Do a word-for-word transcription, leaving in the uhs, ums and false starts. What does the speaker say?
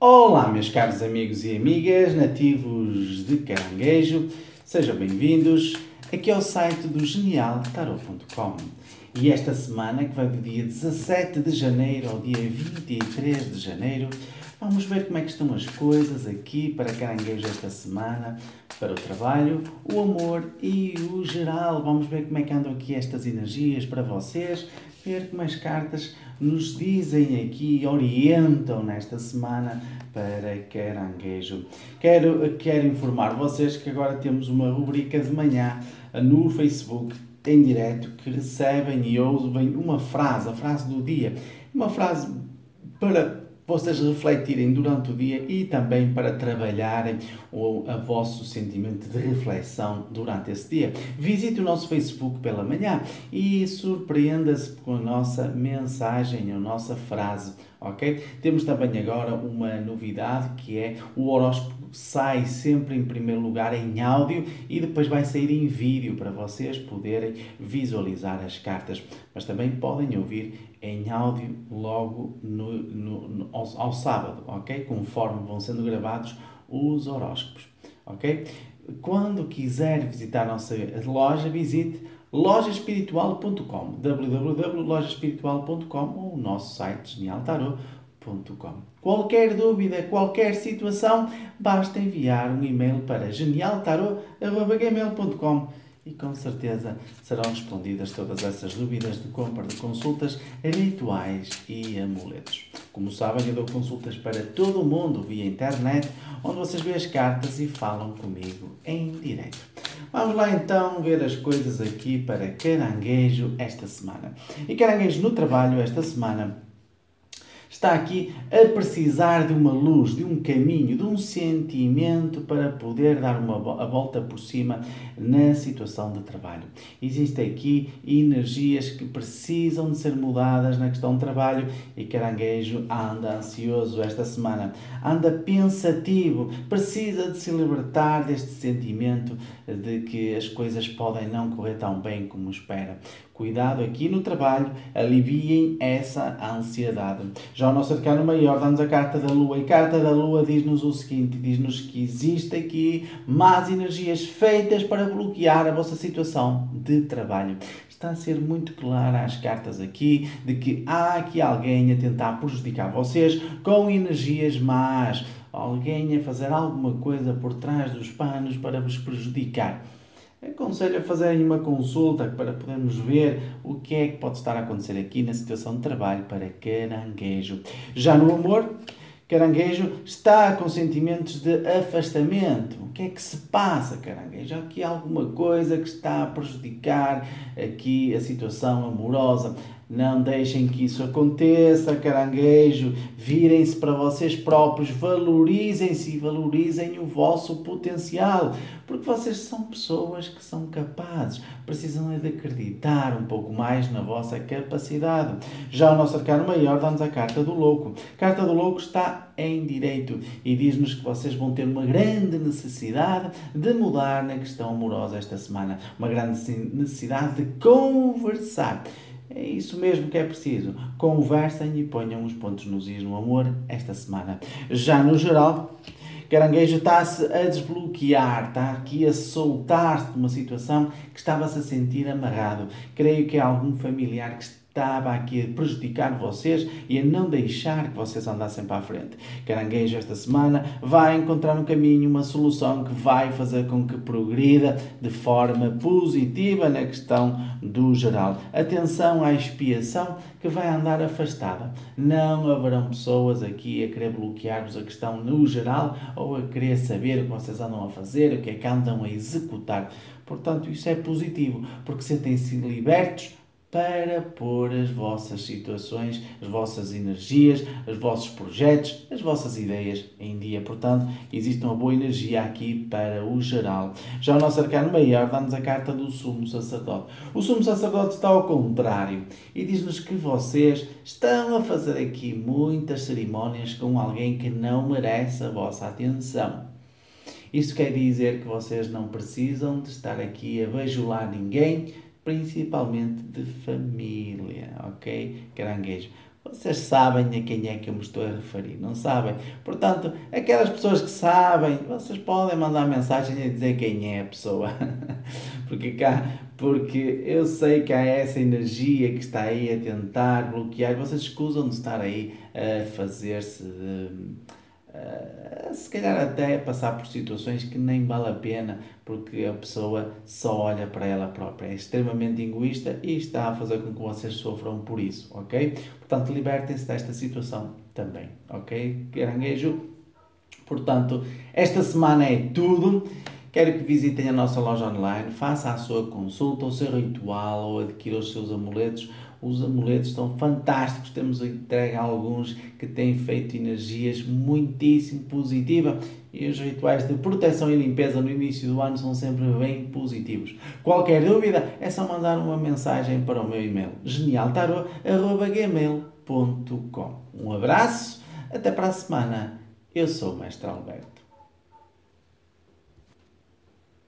Olá, meus caros amigos e amigas nativos de Caranguejo, sejam bem-vindos aqui ao site do genial tarot ponto com. E esta semana, que vai do dia dezassete de janeiro ao dia vinte e três de janeiro, vamos ver como é que estão as coisas aqui para Caranguejo esta semana, para o trabalho, o amor e o geral. Vamos ver como é que andam aqui estas energias para vocês, ver como as cartas nos dizem aqui, orientam nesta semana para Caranguejo. Quero, quero informar vocês que agora temos uma rubrica de manhã no Facebook, em direto, que recebem e ouvem uma frase, a frase do dia, uma frase para vocês refletirem durante o dia e também para trabalharem o a vosso sentimento de reflexão durante esse dia. Visite o nosso Facebook pela manhã e surpreenda-se com a nossa mensagem, a nossa frase, ok? Temos também agora uma novidade, que é o horóscopo sai sempre em primeiro lugar em áudio e depois vai sair em vídeo para vocês poderem visualizar as cartas, mas também podem ouvir em áudio logo no, no, no, ao, ao sábado, ok? Conforme vão sendo gravados os horóscopos, ok? Quando quiser visitar a nossa loja, visite loja espiritual ponto com, w w w ponto loja espiritual ponto com ou o nosso site genial tarot ponto com. Qualquer dúvida, qualquer situação, basta enviar um e-mail para genial tarot arroba gmail ponto com e com certeza serão respondidas todas essas dúvidas de compra de consultas, rituais e amuletos. Como sabem, eu dou consultas para todo o mundo via internet, onde vocês veem as cartas e falam comigo em direto. Vamos lá então ver as coisas aqui para Caranguejo esta semana. E Caranguejo no trabalho esta semana está aqui a precisar de uma luz, de um caminho, de um sentimento para poder dar uma a volta por cima na situação de trabalho. Existem aqui energias que precisam de ser mudadas na questão de trabalho e Caranguejo anda ansioso esta semana, anda pensativo, precisa de se libertar deste sentimento de que as coisas podem não correr tão bem como espera. Cuidado aqui no trabalho, aliviem essa ansiedade. Já o nosso arcano maior dá-nos a carta da Lua, e a carta da Lua diz-nos o seguinte, diz-nos que existe aqui más energias feitas para bloquear a vossa situação de trabalho. Está a ser muito clara as cartas aqui, de que há aqui alguém a tentar prejudicar vocês com energias más, alguém a fazer alguma coisa por trás dos panos para vos prejudicar. Aconselho a fazerem uma consulta para podermos ver o que é que pode estar a acontecer aqui na situação de trabalho para Caranguejo. Já no amor, Caranguejo está com sentimentos de afastamento. O que é que se passa, Caranguejo? Há aqui alguma coisa que está a prejudicar aqui a situação amorosa. Não deixem que isso aconteça, Caranguejo. Virem-se para vocês próprios, valorizem-se e valorizem o vosso potencial, porque vocês são pessoas que são capazes, precisam de acreditar um pouco mais na vossa capacidade. Já o nosso arcano maior dá-nos a carta do louco. A carta do louco está em direito e diz-nos que vocês vão ter uma grande necessidade de mudar na questão amorosa esta semana, uma grande necessidade de conversar. É isso mesmo que é preciso. Conversem e ponham os pontos nos is no amor esta semana. Já no geral, Caranguejo está-se a desbloquear, está aqui a soltar-se de uma situação que estava-se a sentir amarrado. Creio que há algum familiar que estava aqui a prejudicar vocês e a não deixar que vocês andassem para a frente. Caranguejo esta semana vai encontrar um caminho, uma solução que vai fazer com que progrida de forma positiva na questão do geral. Atenção à expiação que vai andar afastada. Não haverão pessoas aqui a querer bloquear-vos a questão no geral ou a querer saber o que vocês andam a fazer, o que é que andam a executar. Portanto, isso é positivo, porque sentem-se libertos para pôr as vossas situações, as vossas energias, os vossos projetos, as vossas ideias em dia. Portanto, existe uma boa energia aqui para o geral. Já o nosso arcano maior dá-nos a carta do sumo sacerdote. O sumo sacerdote está ao contrário e diz-nos que vocês estão a fazer aqui muitas cerimónias com alguém que não merece a vossa atenção. Isto quer dizer que vocês não precisam de estar aqui a bajular ninguém, principalmente de família, ok? Caranguejo. Vocês sabem a quem é que eu me estou a referir, não sabem? Portanto, aquelas pessoas que sabem, vocês podem mandar mensagem e dizer quem é a pessoa. Porque, cá, porque eu sei que há essa energia que está aí a tentar bloquear. Vocês escusam de estar aí a fazer-se, de, a, se calhar até passar por situações que nem vale a pena, porque a pessoa só olha para ela própria. É extremamente egoísta e está a fazer com que vocês sofram por isso, ok? Portanto, libertem-se desta situação também, ok? Caranguejo, portanto, esta semana é tudo. Quero que visitem a nossa loja online, faça a sua consulta, o seu ritual ou adquira os seus amuletos. Os amuletos são fantásticos, temos entregue alguns que têm feito energias muitíssimo positivas e os rituais de proteção e limpeza no início do ano são sempre bem positivos. Qualquer dúvida é só mandar uma mensagem para o meu e-mail genial tarot arroba gmail ponto com. Um abraço, até para a semana. Eu sou o Mestre Alberto.